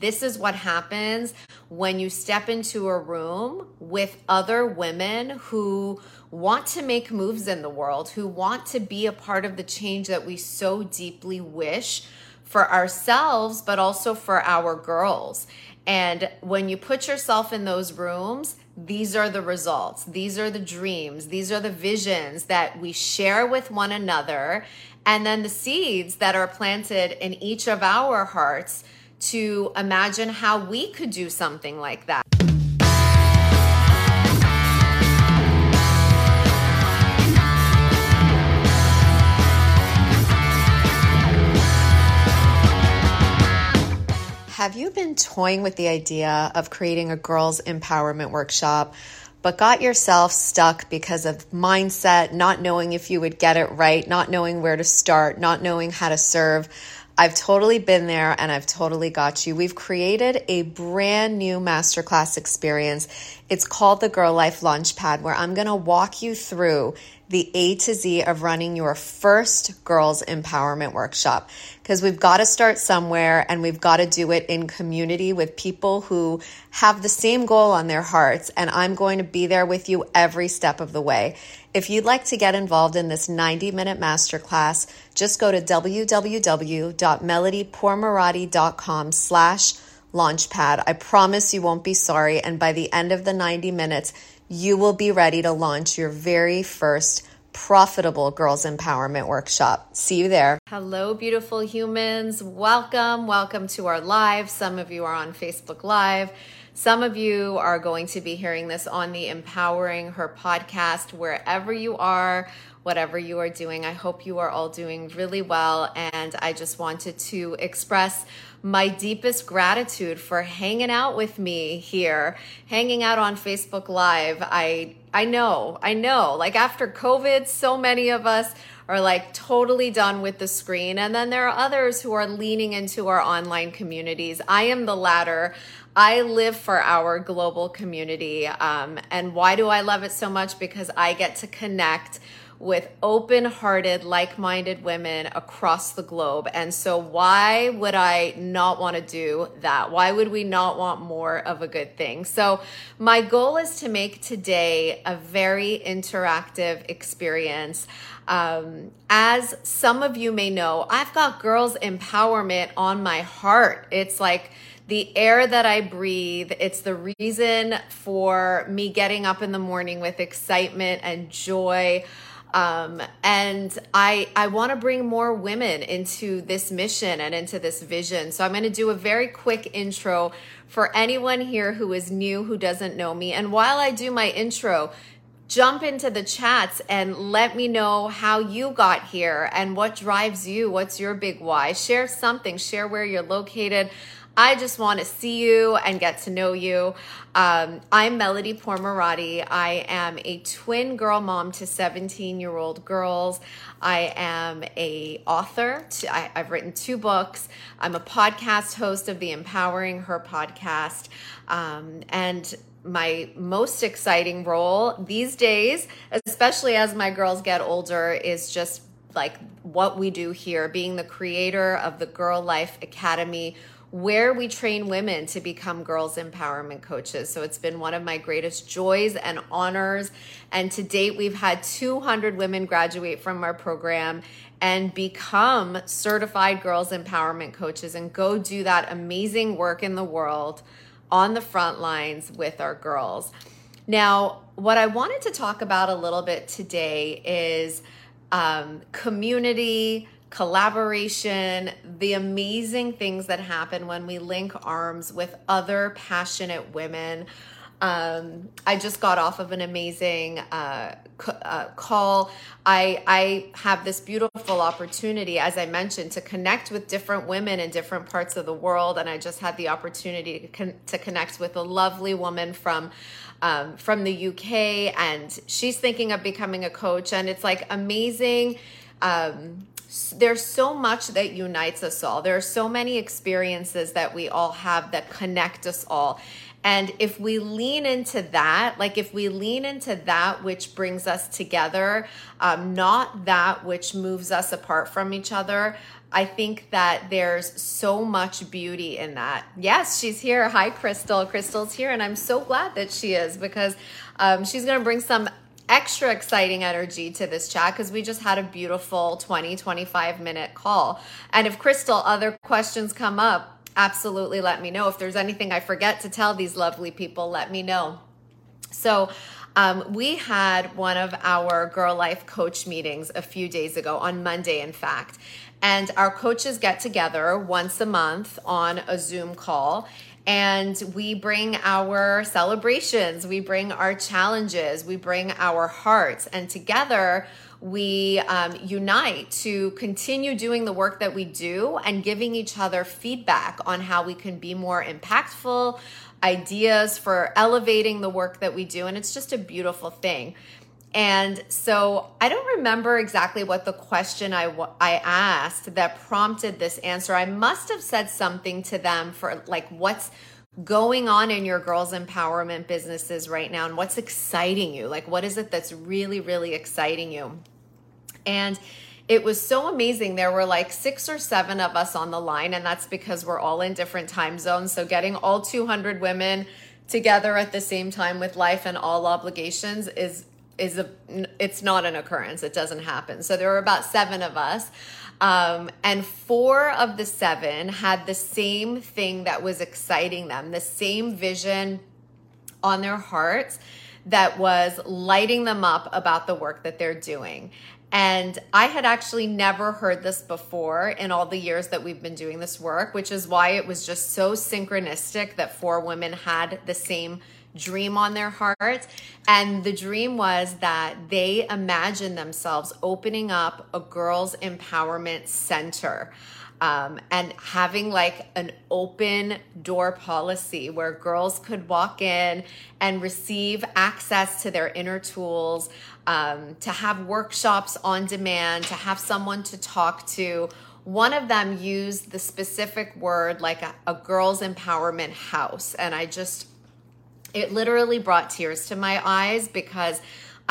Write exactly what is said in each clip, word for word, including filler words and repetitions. this is what happens when you step into a room with other women who want to make moves in the world, who want to be a part of the change that we so deeply wish for ourselves, but also for our girls. And when you put yourself in those rooms, these are the results. These are the dreams. These are the visions that we share with one another. And then the seeds that are planted in each of our hearts to imagine how we could do something like that. Have you been toying with the idea of creating a girls' empowerment workshop, but got yourself stuck because of mindset, not knowing if you would get it right, not knowing where to start, not knowing how to serve? I've totally been there and I've totally got you. We've created a brand new masterclass experience. It's called the GiRLiFE Launchpad, where I'm going to walk you through the A to Z of running your first girls' empowerment workshop, because we've got to start somewhere and we've got to do it in community with people who have the same goal on their hearts, and I'm going to be there with you every step of the way. If you'd like to get involved in this ninety-minute masterclass, just go to www.melodypourmoradi.com slash launchpad. I promise you won't be sorry, and by the end of the ninety minutes, you will be ready to launch your very first profitable girls' empowerment workshop. See you there. Hello, beautiful humans. Welcome. Welcome to our live. Some of you are on Facebook Live. Some of you are going to be hearing this on the Empowering Her podcast. Wherever you are, whatever you are doing, I hope you are all doing really well. And I just wanted to express my deepest gratitude for hanging out with me here, hanging out on Facebook Live. I I know, I know, like after COVID, so many of us are like totally done with the screen. And then there are others who are leaning into our online communities. I am the latter. I live for our global community. Um, and why do I love it so much? Because I get to connect with open-hearted, like-minded women across the globe. And so why would I not want to do that? Why would we not want more of a good thing? So my goal is to make today a very interactive experience. Um, as some of you may know, I've got girls' empowerment on my heart. It's like the air that I breathe. It's the reason for me getting up in the morning with excitement and joy. Um, and I I want to bring more women into this mission and into this vision. So I'm going to do a very quick intro for anyone here who is new, who doesn't know me. And while I do my intro, jump into the chats and let me know how you got here and what drives you. What's your big why? Share something. Share where you're located. I just want to see you and get to know you. Um, I'm Melody Pourmoradi. I am a twin girl mom to seventeen-year-old girls. I am a author. I, I've written two books. I'm a podcast host of the Empowering Her podcast. Um, and my most exciting role these days, especially as my girls get older, is just like what we do here, being the creator of the GiRLiFE Academy, where we train women to become girls' empowerment coaches. So it's been one of my greatest joys and honors. And to date, we've had two hundred women graduate from our program and become certified girls' empowerment coaches and go do that amazing work in the world on the front lines with our girls. Now, what I wanted to talk about a little bit today is um, community, collaboration, the amazing things that happen when we link arms with other passionate women. Um, I just got off of an amazing uh, c- uh, call. I, I have this beautiful opportunity, as I mentioned, to connect with different women in different parts of the world. And I just had the opportunity to, con- to connect with a lovely woman from um, from the U K. And she's thinking of becoming a coach. And it's like amazing. Um, there's so much that unites us all. There are so many experiences that we all have that connect us all. And if we lean into that, like if we lean into that which brings us together, um, not that which moves us apart from each other, I think that there's so much beauty in that. Yes, she's here. Hi, Crystal. Crystal's here, and I'm so glad that she is, because um, she's going to bring some extra exciting energy to this chat, because we just had a beautiful twenty, twenty-five minute call. And if, Crystal, other questions come up, absolutely let me know. If there's anything I forget to tell these lovely people, let me know. So um, we had one of our GiRLiFE coach meetings a few days ago, on Monday, in fact. And our coaches get together once a month on a Zoom call, and we bring our celebrations, we bring our challenges, we bring our hearts, and together we um, unite to continue doing the work that we do and giving each other feedback on how we can be more impactful, ideas for elevating the work that we do, and it's just a beautiful thing. And so I don't remember exactly what the question I, I asked that prompted this answer. I must have said something to them for like, what's going on in your girls' empowerment businesses right now, and what's exciting you? Like, what is it that's really, really exciting you? And it was so amazing. There were like six or seven of us on the line, and that's because we're all in different time zones. So getting all two hundred women together at the same time with life and all obligations is is a, it's not an occurrence. It doesn't happen. So there were about seven of us. Um, and four of the seven had the same thing that was exciting them, the same vision on their hearts that was lighting them up about the work that they're doing. And I had actually never heard this before in all the years that we've been doing this work, which is why it was just so synchronistic that four women had the same dream on their hearts. And the dream was that they imagine themselves opening up a girls' empowerment center um, and having like an open door policy where girls could walk in and receive access to their inner tools, um, to have workshops on demand, to have someone to talk to. One of them used the specific word like a, a girls' empowerment house. And I just It literally brought tears to my eyes, because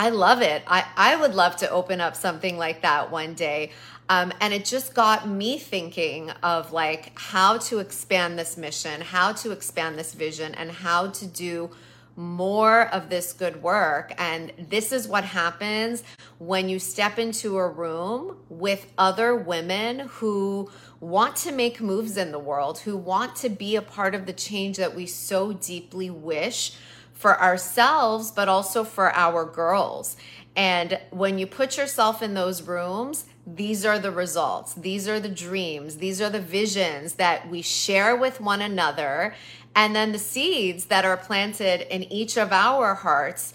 I love it. I, I would love to open up something like that one day. Um, and it just got me thinking of like how to expand this mission, how to expand this vision, and how to do more of this good work. And this is what happens when you step into a room with other women who want to make moves in the world, who want to be a part of the change that we so deeply wish for ourselves, but also for our girls. And when you put yourself in those rooms, these are the results. These are the dreams. These are the visions that we share with one another. And then the seeds that are planted in each of our hearts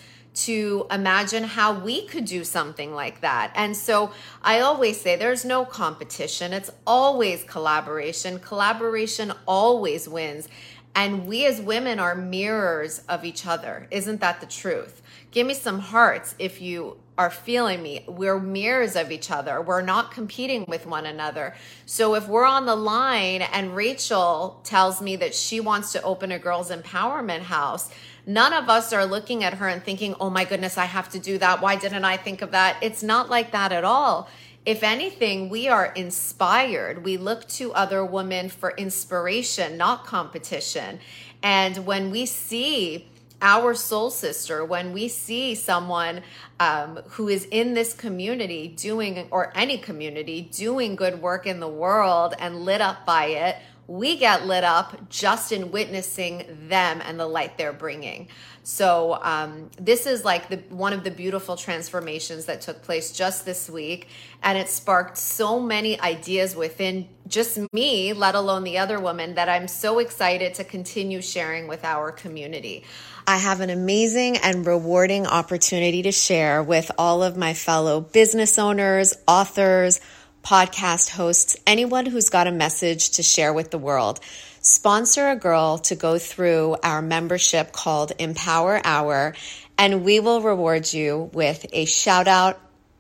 to imagine how we could do something like that. And so I always say there's no competition. It's always collaboration. Collaboration always wins. And we as women are mirrors of each other. Isn't that the truth? Give me some hearts if you are feeling me. We're mirrors of each other. We're not competing with one another. So if we're on the line and Rachel tells me that she wants to open a girls' empowerment house, none of us are looking at her and thinking, oh my goodness, I have to do that. Why didn't I think of that? It's not like that at all. If anything, we are inspired. We look to other women for inspiration, not competition. And when we see our soul sister, when we see someone um, who is in this community doing, or any community, doing good work in the world and lit up by it, we get lit up just in witnessing them and the light they're bringing. So um, this is like the, one of the beautiful transformations that took place just this week. And it sparked so many ideas within just me, let alone the other woman, that I'm so excited to continue sharing with our community. I have an amazing and rewarding opportunity to share with all of my fellow business owners, authors, podcast hosts, anyone who's got a message to share with the world. Sponsor a girl to go through our membership called Empower Hour, and we will reward you with a shout out,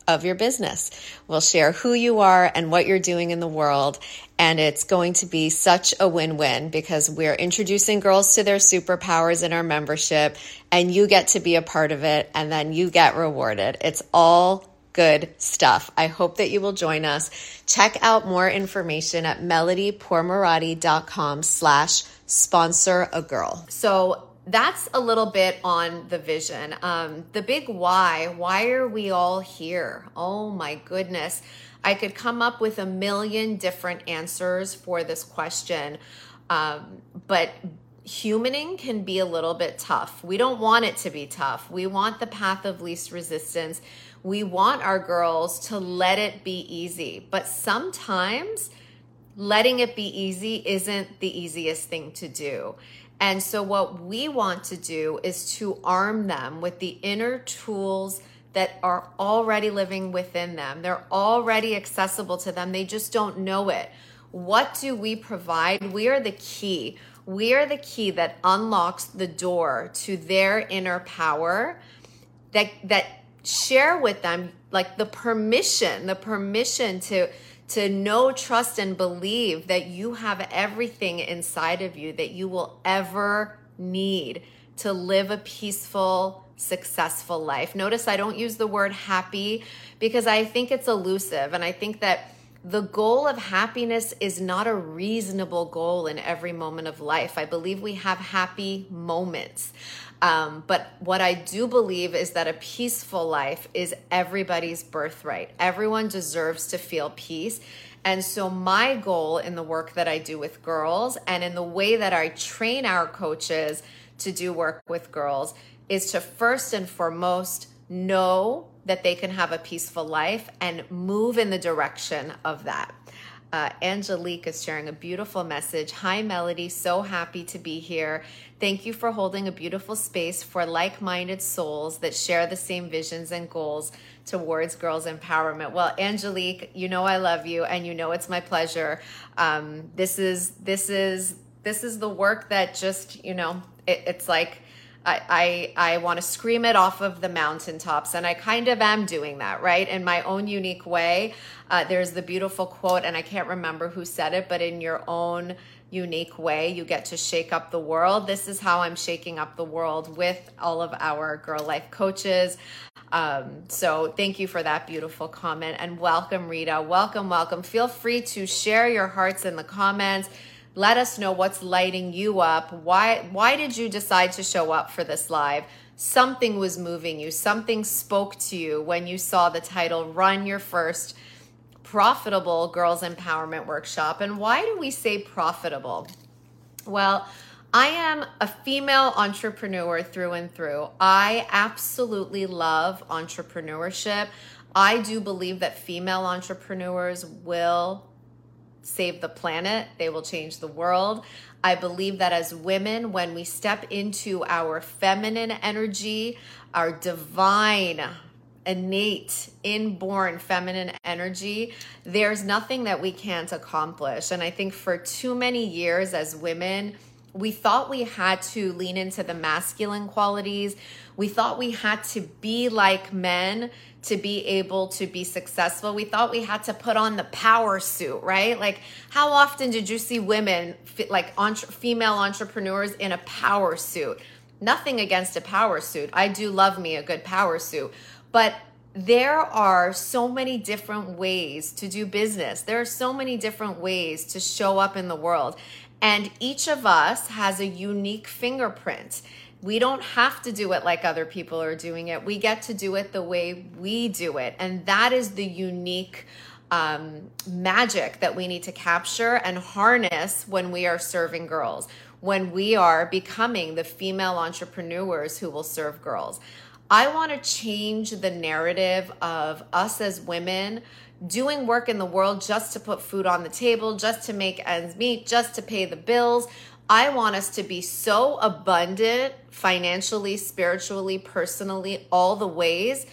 of your business. We'll share who you are and what you're doing in the world. And it's going to be such a win-win because we're introducing girls to their superpowers in our membership, and you get to be a part of it, and then you get rewarded. It's all good stuff. I hope that you will join us. Check out more information at melodypourmoradi.com slash sponsor a girl. So that's a little bit on the vision. Um, the big why, why are we all here? Oh my goodness. I could come up with a million different answers for this question, um, but humaning can be a little bit tough. We don't want it to be tough. We want the path of least resistance. We want our girls to let it be easy, but sometimes letting it be easy isn't the easiest thing to do. And so what we want to do is to arm them with the inner tools that are already living within them. They're already accessible to them. They just don't know it. What do we provide? We are the key. We are the key that unlocks the door to their inner power, that that share with them like the permission, the permission to to know, trust, and believe that you have everything inside of you that you will ever need to live a peaceful, successful life. Notice I don't use the word happy because I think it's elusive. And I think that the goal of happiness is not a reasonable goal in every moment of life. I believe we have happy moments. Um, but what I do believe is that a peaceful life is everybody's birthright. Everyone deserves to feel peace. And so my goal in the work that I do with girls and in the way that I train our coaches to do work with girls is to first and foremost know that they can have a peaceful life and move in the direction of that. Uh, Angelique is sharing a beautiful message. Hi, Melody. So happy to be here. Thank you for holding a beautiful space for like-minded souls that share the same visions and goals towards girls' empowerment. Well, Angelique, you know I love you, and you know it's my pleasure. Um, this is this is this is the work that just, you know, it, it's like I, I, I want to scream it off of the mountaintops, and I kind of am doing that, right? In my own unique way. Uh, there's the beautiful quote, and I can't remember who said it, but in your own unique way, you get to shake up the world. This is how I'm shaking up the world with all of our Girl Life coaches. Um, so thank you for that beautiful comment, and welcome, Rita. Welcome, welcome. Feel free to share your hearts in the comments. Let us know what's lighting you up. Why, why did you decide to show up for this live? Something was moving you. Something spoke to you when you saw the title, Run Your First Profitable Girls Empowerment Workshop. And why do we say profitable? Well, I am a female entrepreneur through and through. I absolutely love entrepreneurship. I do believe that female entrepreneurs will save the planet. They will change the world. I believe that as women, when we step into our feminine energy, our divine, innate, inborn feminine energy, there's nothing that we can't accomplish. And I think for too many years as women, we thought we had to lean into the masculine qualities. We thought we had to be like men to be able to be successful. We thought we had to put on the power suit, right? Like, how often did you see women, like entre- female entrepreneurs, in a power suit? Nothing against a power suit. I do love me a good power suit. But there are so many different ways to do business. There are so many different ways to show up in the world. And each of us has a unique fingerprint. We don't have to do it like other people are doing it. We get to do it the way we do it. And that is the unique um, magic that we need to capture and harness when we are serving girls, when we are becoming the female entrepreneurs who will serve girls. I want to change the narrative of us as women doing work in the world just to put food on the table, just to make ends meet, just to pay the bills. I want us to be so abundant financially, spiritually, personally, all the ways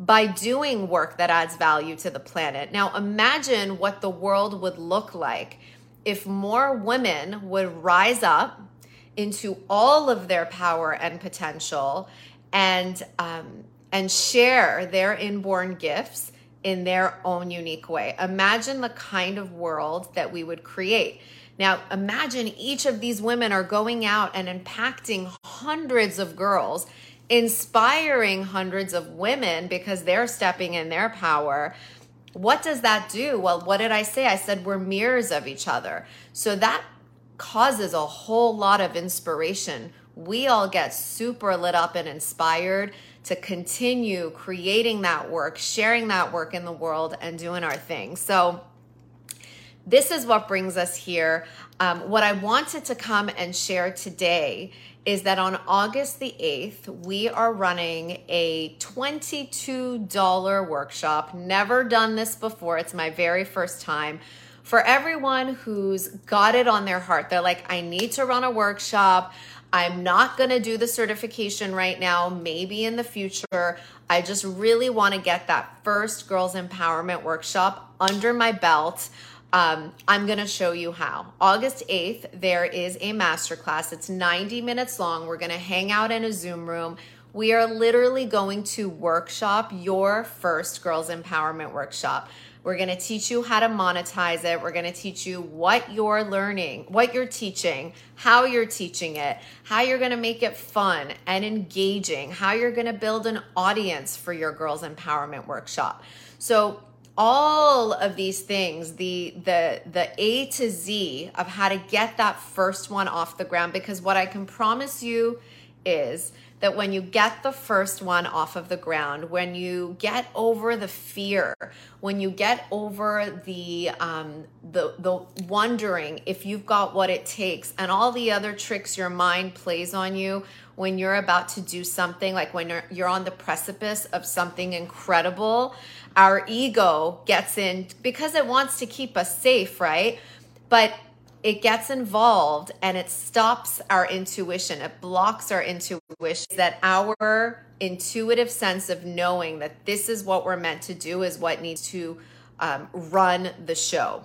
by doing work that adds value to the planet. Now imagine what the world would look like if more women would rise up into all of their power and potential and, um, and share their inborn gifts in their own unique way. Imagine the kind of world that we would create. Now, imagine each of these women are going out and impacting hundreds of girls, inspiring hundreds of women because they're stepping in their power. What does that do? Well, what did I say? I said we're mirrors of each other. So that causes a whole lot of inspiration. We all get super lit up and inspired to continue creating that work, sharing that work in the world, and doing our thing. So this is what brings us here. Um, what I wanted to come and share today is that on August the eighth, we are running a twenty-two dollar workshop. Never done this before. It's my very first time. For everyone who's got it on their heart, they're like, I need to run a workshop. I'm not gonna do the certification right now, maybe in the future. I just really wanna get that first Girls Empowerment workshop under my belt. Um, I'm gonna show you how. August eighth, there is a masterclass. It's ninety minutes long. We're gonna hang out in a Zoom room. We are literally going to workshop your first Girls Empowerment workshop. We're gonna teach you how to monetize it. We're gonna teach you what you're learning, what you're teaching, how you're teaching it, how you're gonna make it fun and engaging, how you're gonna build an audience for your Girls Empowerment workshop. So all of these things, the, the, the A to Z of how to get that first one off the ground, because what I can promise you is that when you get the first one off of the ground, when you get over the fear, when you get over the, um, the the wondering if you've got what it takes and all the other tricks your mind plays on you when you're about to do something, like when you're, you're on the precipice of something incredible, our ego gets in because it wants to keep us safe, right? But it gets involved and it stops our intuition. It blocks our intuition. That our intuitive sense of knowing that this is what we're meant to do is what needs to um, run the show.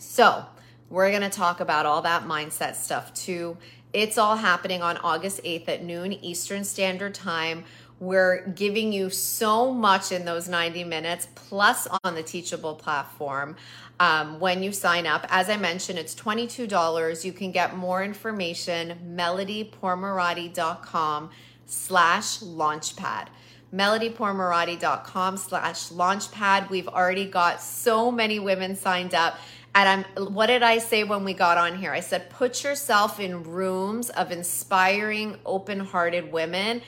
So we're gonna talk about all that mindset stuff too. It's all happening on August eighth at noon Eastern Standard Time. We're giving you so much in those ninety minutes, plus on the Teachable platform. Um, when you sign up, as I mentioned, it's twenty-two dollars. You can get more information, melodypourmoradi.com slash launchpad. melodypourmoradi.com slash launchpad. We've already got so many women signed up. And I'm, what did I say when we got on here? I said, put yourself in rooms of inspiring, open-hearted women.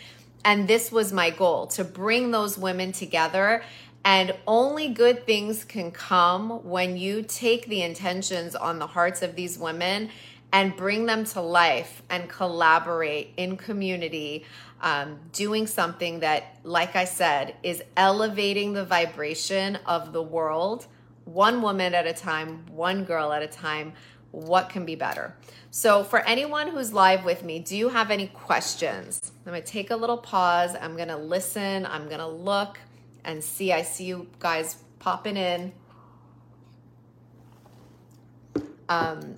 And this was my goal, to bring those women together. And only good things can come when you take the intentions on the hearts of these women and bring them to life and collaborate in community, um, doing something that, like I said, is elevating the vibration of the world, one woman at a time, one girl at a time. What can be better? So for anyone who's live with me, do you have any questions? I'm gonna take a little pause. I'm gonna listen. I'm gonna look and see. I see you guys popping in. Um,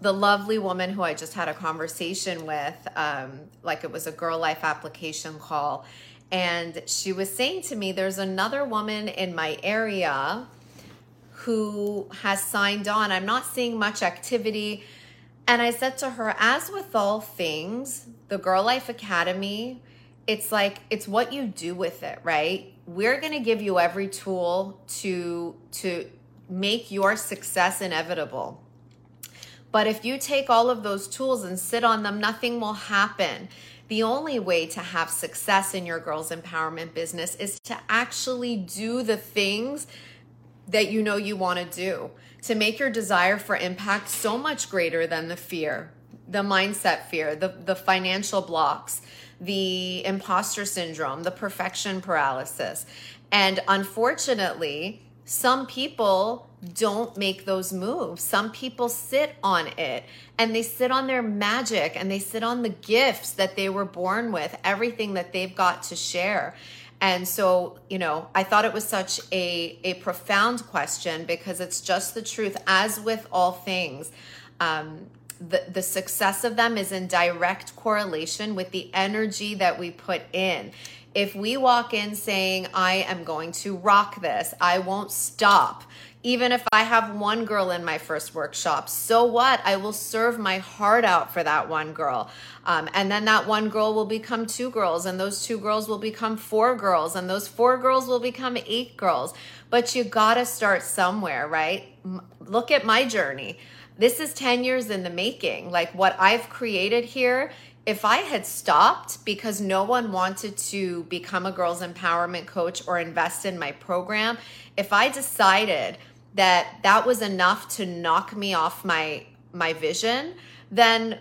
the lovely woman who I just had a conversation with, um, like it was a GiRLiFE application call, and she was saying to me, there's another woman in my area who has signed on. I'm not seeing much activity. And I said to her, as with all things, the GiRLiFE Academy, it's like, it's what you do with it, right? We're gonna give you every tool to, to make your success inevitable. But if you take all of those tools and sit on them, nothing will happen. The only way to have success in your girls' empowerment business is to actually do the things that you know you want to do, to make your desire for impact so much greater than the fear, the mindset fear, the, the financial blocks, the imposter syndrome, the perfection paralysis. And unfortunately, some people don't make those moves. Some people sit on it, and they sit on their magic, and they sit on the gifts that they were born with, everything that they've got to share. And so, you know, I thought it was such a, a profound question, because it's just the truth. As with all things, um, the, the success of them is in direct correlation with the energy that we put in. If we walk in saying, I am going to rock this, I won't stop. Even if I have one girl in my first workshop, so what? I will serve my heart out for that one girl. Um, and then that one girl will become two girls, and those two girls will become four girls, and those four girls will become eight girls. But you gotta start somewhere, right? M- look at my journey. This is ten years in the making. Like what I've created here, if I had stopped because no one wanted to become a girls empowerment coach or invest in my program, if I decided that that was enough to knock me off my my vision, then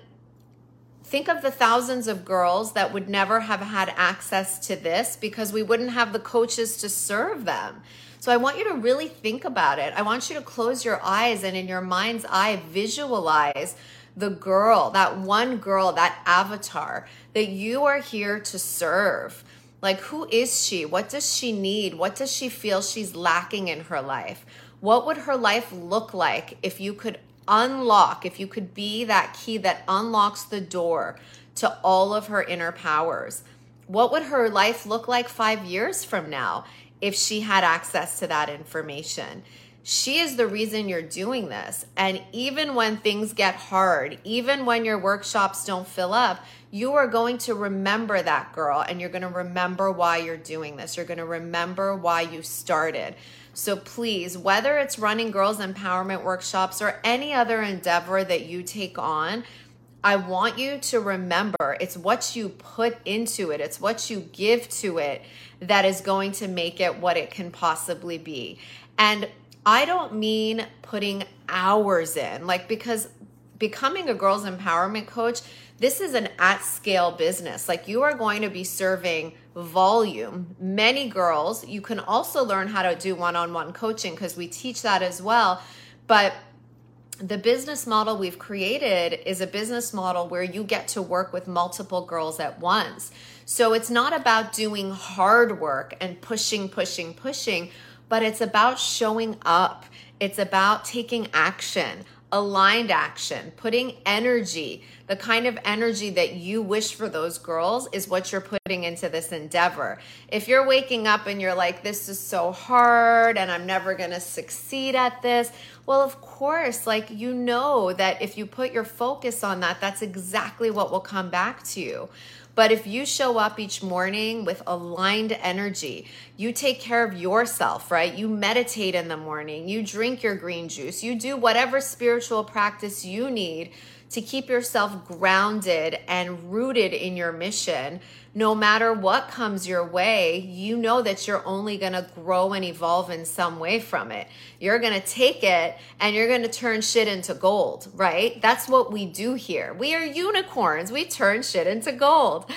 think of the thousands of girls that would never have had access to this because we wouldn't have the coaches to serve them. So I want you to really think about it. I want you to close your eyes and in your mind's eye, visualize the girl, that one girl, that avatar that you are here to serve. Like, who is she? What does she need? What does she feel she's lacking in her life? What would her life look like if you could unlock, if you could be that key that unlocks the door to all of her inner powers? What would her life look like five years from now if she had access to that information? She is the reason you're doing this. And even when things get hard, even when your workshops don't fill up, you are going to remember that girl, and you're going to remember why you're doing this. You're going to remember why you started. So please, whether it's running girls empowerment workshops or any other endeavor that you take on, I want you to remember it's what you put into it, it's what you give to it that is going to make it what it can possibly be. And I don't mean putting hours in, like, because becoming a girls empowerment coach, this is an at-scale business. Like, you are going to be serving volume, many girls. You can also learn how to do one-on-one coaching because we teach that as well. But the business model we've created is a business model where you get to work with multiple girls at once. So it's not about doing hard work and pushing, pushing, pushing, but it's about showing up. It's about taking action, aligned action, putting energy. The kind of energy that you wish for those girls is what you're putting into this endeavor. If you're waking up and you're like, this is so hard and I'm never gonna succeed at this, well, of course, like, you know that if you put your focus on that, that's exactly what will come back to you. But if you show up each morning with aligned energy, you take care of yourself, right? You meditate in the morning, you drink your green juice, you do whatever spiritual practice you need to keep yourself grounded and rooted in your mission. No matter what comes your way, you know that you're only gonna grow and evolve in some way from it. You're gonna take it and you're gonna turn shit into gold, right? That's what we do here. We are unicorns, we turn shit into gold.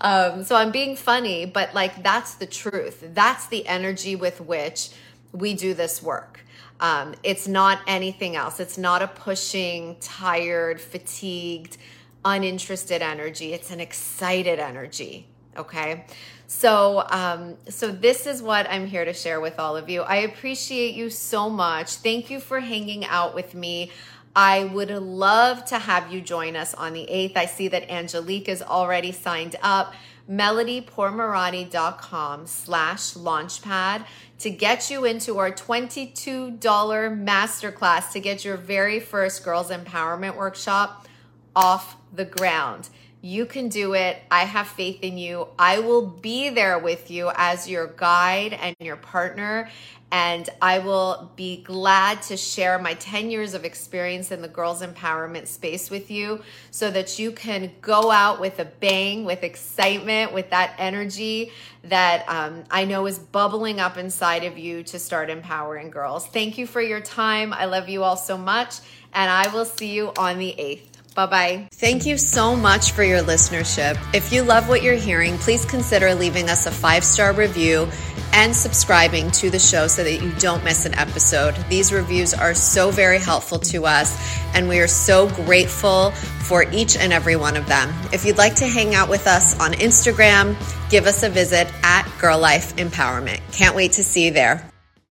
Um, so I'm being funny, but like, that's the truth. That's the energy with which we do this work. Um, it's not anything else. It's not a pushing, tired, fatigued, uninterested energy. It's an excited energy, okay? So, um, so this is what I'm here to share with all of you. I appreciate you so much. Thank you for hanging out with me. I would love to have you join us on the eighth. I see that Angelique is already signed up. melodypourmoradi.com slash launchpad to get you into our twenty-two dollars masterclass to get your very first girls empowerment workshop off the ground. You can do it. I have faith in you. I will be there with you as your guide and your partner, and I will be glad to share my ten years of experience in the girls empowerment space with you so that you can go out with a bang, with excitement, with that energy that um, I know is bubbling up inside of you to start empowering girls. Thank you for your time. I love you all so much, and I will see you on the eighth. Bye-bye. Thank you so much for your listenership. If you love what you're hearing, please consider leaving us a five-star review and subscribing to the show so that you don't miss an episode. These reviews are so very helpful to us, and we are so grateful for each and every one of them. If you'd like to hang out with us on Instagram, give us a visit at GiRLiFE Empowerment. Can't wait to see you there.